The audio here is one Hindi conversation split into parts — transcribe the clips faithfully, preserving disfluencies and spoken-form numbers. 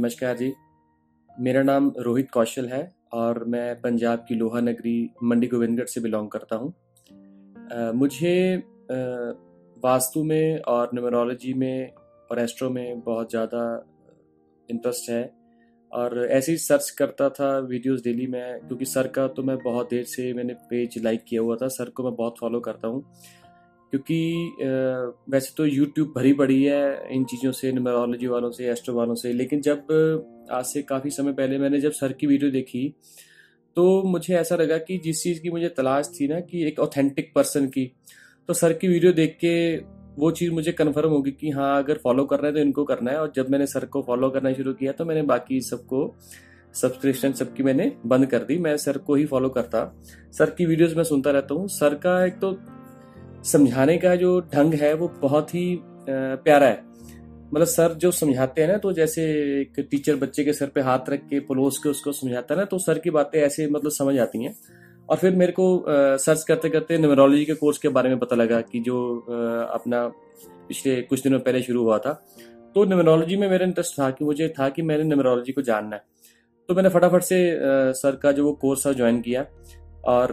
नमस्कार जी, मेरा नाम रोहित कौशल है और मैं पंजाब की लोहा नगरी मंडी गोविंदगढ़ से बिलोंग करता हूँ। मुझे आ, वास्तु में और न्यूमरोलॉजी में और एस्ट्रो में बहुत ज़्यादा इंटरेस्ट है और ऐसे ही सर्च करता था वीडियोस डेली में, क्योंकि सर का तो मैं बहुत देर से मैंने पेज लाइक किया हुआ था। सर को मैं बहुत फॉलो करता हूँ क्योंकि वैसे तो यूट्यूब भरी पड़ी है इन चीज़ों से, न्यूमरोलॉजी वालों से, एस्ट्रो वालों से, लेकिन जब आज से काफ़ी समय पहले मैंने जब सर की वीडियो देखी तो मुझे ऐसा लगा कि जिस चीज़ की मुझे तलाश थी ना, कि एक ऑथेंटिक पर्सन की, तो सर की वीडियो देख के वो चीज़ मुझे कन्फर्म होगी कि हाँ, अगर फॉलो करना है तो इनको करना है। और जब मैंने सर को फॉलो करना शुरू किया तो मैंने बाकी सबको सब्सक्रिप्शन सबकी मैंने बंद कर दी। मैं सर को ही फॉलो करता, सर की वीडियोज़ मैं सुनता रहता हूँ। सर का एक तो समझाने का जो ढंग है वो बहुत ही प्यारा है। मतलब सर जो समझाते हैं ना, तो जैसे एक टीचर बच्चे के सर पे हाथ रख के पलोस के उसको समझाता है ना, तो सर की बातें ऐसे मतलब समझ आती हैं। और फिर मेरे को सर्च करते करते न्यूमरोलॉजी के कोर्स के बारे में पता लगा कि जो अपना पिछले कुछ दिनों पहले शुरू हुआ था। तो न्यूमरोलॉजी में मेरा इंटरेस्ट था कि मुझे था कि मैंने न्यूमरोलॉजी को जानना है, तो मैंने फटाफट से सर का जो वो कोर्स था ज्वाइन किया और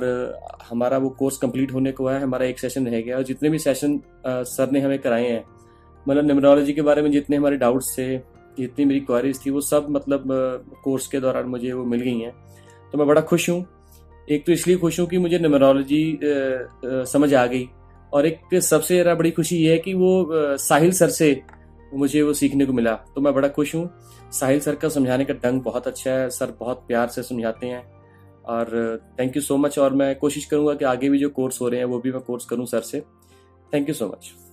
हमारा वो कोर्स कंप्लीट होने को है, हमारा एक सेशन रह गया। और जितने भी सेशन सर ने हमें कराए हैं, मतलब न्यूमरोलॉजी के बारे में जितने हमारे डाउट्स थे, जितनी मेरी क्वारीज थी, वो सब मतलब कोर्स के दौरान मुझे वो मिल गई हैं। तो मैं बड़ा खुश हूँ। एक तो इसलिए खुश हूँ कि मुझे न्यूमरोलॉजी समझ आ गई, और एक सबसे ज़्यादा बड़ी खुशी ये है कि वो साहिल सर से मुझे वो सीखने को मिला, तो मैं बड़ा खुश हूँ। साहिल सर का समझाने का ढंग बहुत अच्छा है, सर बहुत प्यार से समझाते हैं और थैंक यू सो मच। और मैं कोशिश करूँगा कि आगे भी जो कोर्स हो रहे हैं वो भी मैं कोर्स करूँ सर से। Thank you so much.